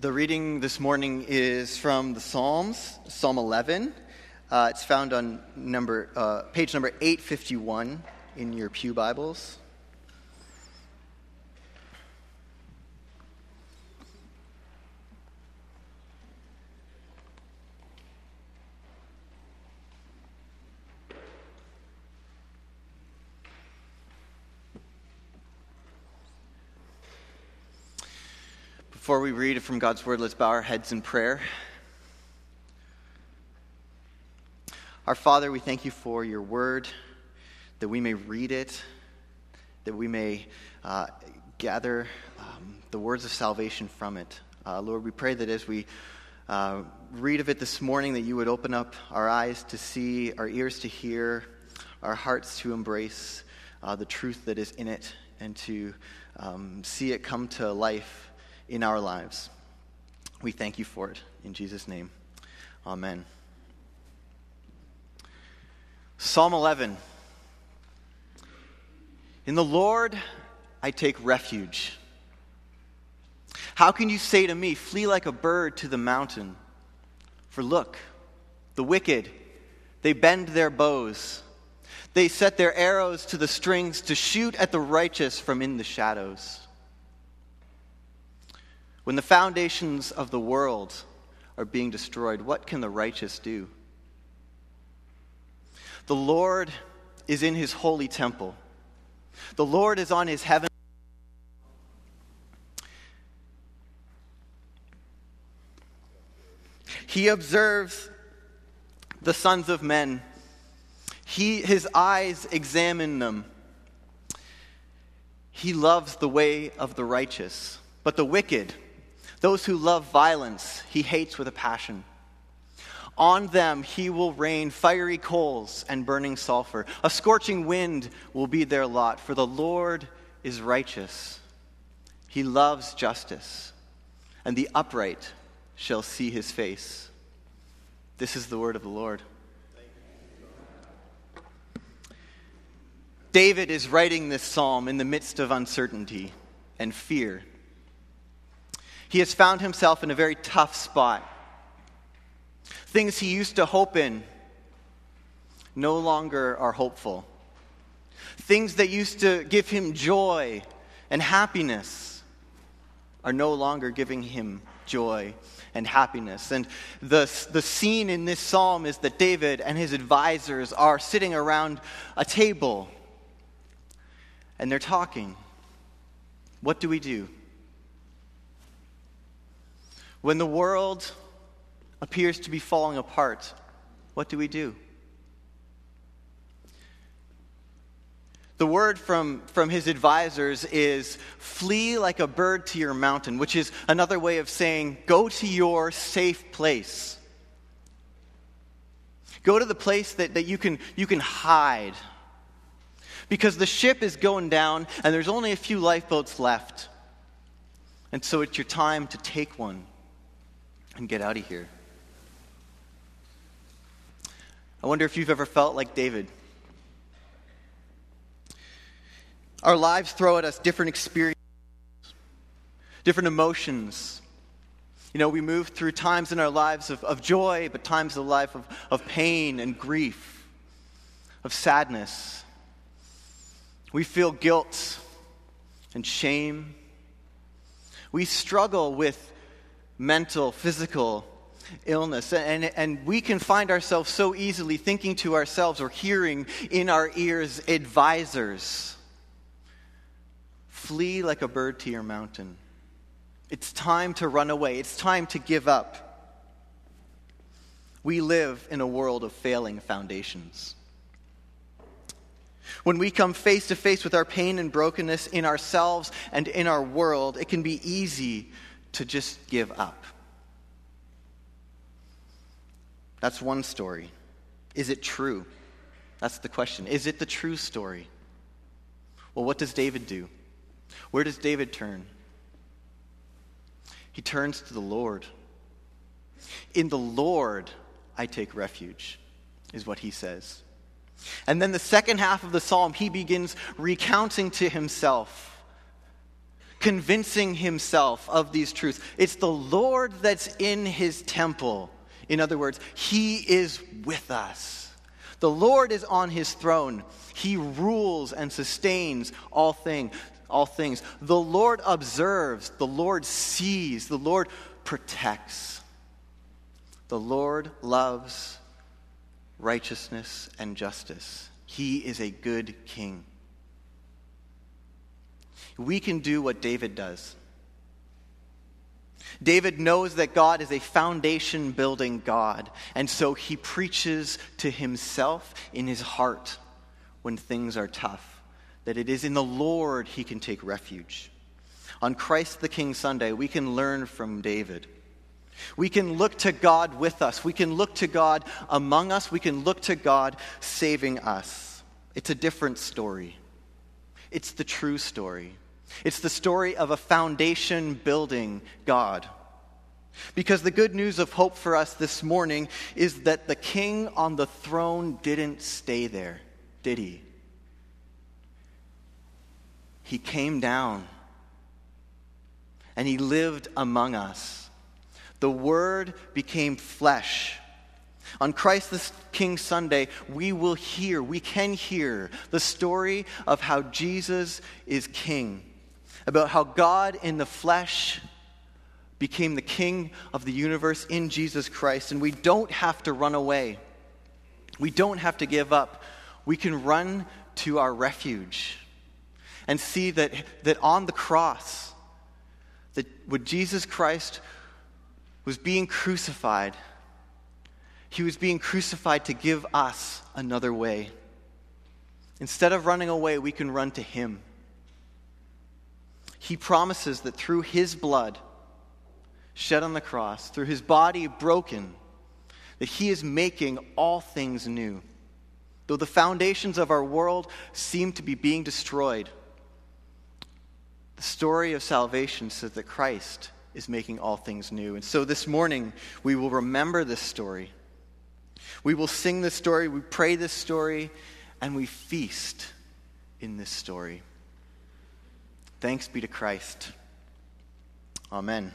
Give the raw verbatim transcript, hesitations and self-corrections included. The reading this morning is from the Psalms, Psalm eleven. Uh, it's found on number uh, page number eight fifty-one in your pew Bibles. Before we read it from God's Word, let's bow our heads in prayer. Our Father, we thank you for your Word, that we may read it, that we may uh, gather um, the words of salvation from it. Uh, Lord, we pray that as we uh, read of it this morning, that you would open up our eyes to see, our ears to hear, our hearts to embrace uh, the truth that is in it, and to um, see it come to life in our lives. We thank you for it. In Jesus' name, amen. Psalm eleven. In the Lord I take refuge. How can you say to me, flee like a bird to the mountain? For look, the wicked, they bend their bows. They set their arrows to the strings to shoot at the righteous from in the shadows. When the foundations of the world are being destroyed, what can the righteous do? The Lord is in his holy temple. The Lord is on his heaven. He observes the sons of men. He, his eyes examine them. He loves the way of the righteous, but the wicked, those who love violence, he hates with a passion. On them he will rain fiery coals and burning sulfur. A scorching wind will be their lot, for the Lord is righteous. He loves justice, and the upright shall see his face. This is the word of the Lord. David is writing this psalm in the midst of uncertainty and fear. He has found himself in a very tough spot. Things he used to hope in no longer are hopeful. Things that used to give him joy and happiness are no longer giving him joy and happiness. And the, the scene in this psalm is that David and his advisors are sitting around a table and they're talking. What do we do? When the world appears to be falling apart, what do we do? The word from, from his advisors is, flee like a bird to your mountain, which is another way of saying, go to your safe place. Go to the place that, that you can, you can hide. Because the ship is going down, and there's only a few lifeboats left. And so it's your time to take one and get out of here. I wonder if you've ever felt like David. Our lives throw at us different experiences, different emotions. You know, we move through times in our lives of, of joy, but times in the life of, of pain and grief, of sadness. We feel guilt and shame. We struggle with mental, physical illness, and, and we can find ourselves so easily thinking to ourselves or hearing in our ears advisors. Flee like a bird to your mountain. It's time to run away. It's time to give up. We live in a world of failing foundations. When we come face to face with our pain and brokenness in ourselves and in our world, it can be easy to just give up. That's one story. Is it true? That's the question. Is it the true story? Well, what does David do? Where does David turn? He turns to the Lord. In the Lord I take refuge, is what he says. And then the second half of the psalm, he begins recounting to himself convincing himself of these truths. It's the Lord that's in his temple. In other words, he is with us. The Lord is on his throne. He rules and sustains all things. All things. The Lord observes, the Lord sees, the Lord protects. The Lord loves righteousness and justice. He is a good king. We can do what David does. David knows that God is a foundation building God, and so he preaches to himself in his heart when things are tough, that it is in the Lord he can take refuge. On Christ the King Sunday, we can learn from David. We can look to God with us. We can look to God among us. We can look to God saving us. It's a different story. It's the true story. It's the story of a foundation building God. Because the good news of hope for us this morning is that the King on the throne didn't stay there, did he? He came down, and he lived among us. The Word became flesh. On Christ the King Sunday, we will hear, we can hear the story of how Jesus is King, about how God in the flesh became the King of the universe in Jesus Christ, and we don't have to run away. We don't have to give up. We can run to our refuge and see that, that on the cross, that when Jesus Christ was being crucified, he was being crucified to give us another way. Instead of running away, we can run to him. He promises that through his blood shed on the cross, through his body broken, that he is making all things new. Though the foundations of our world seem to be being destroyed, the story of salvation says that Christ is making all things new. And so this morning, we will remember this story. We will sing this story, we pray this story, and we feast in this story. Thanks be to Christ. Amen.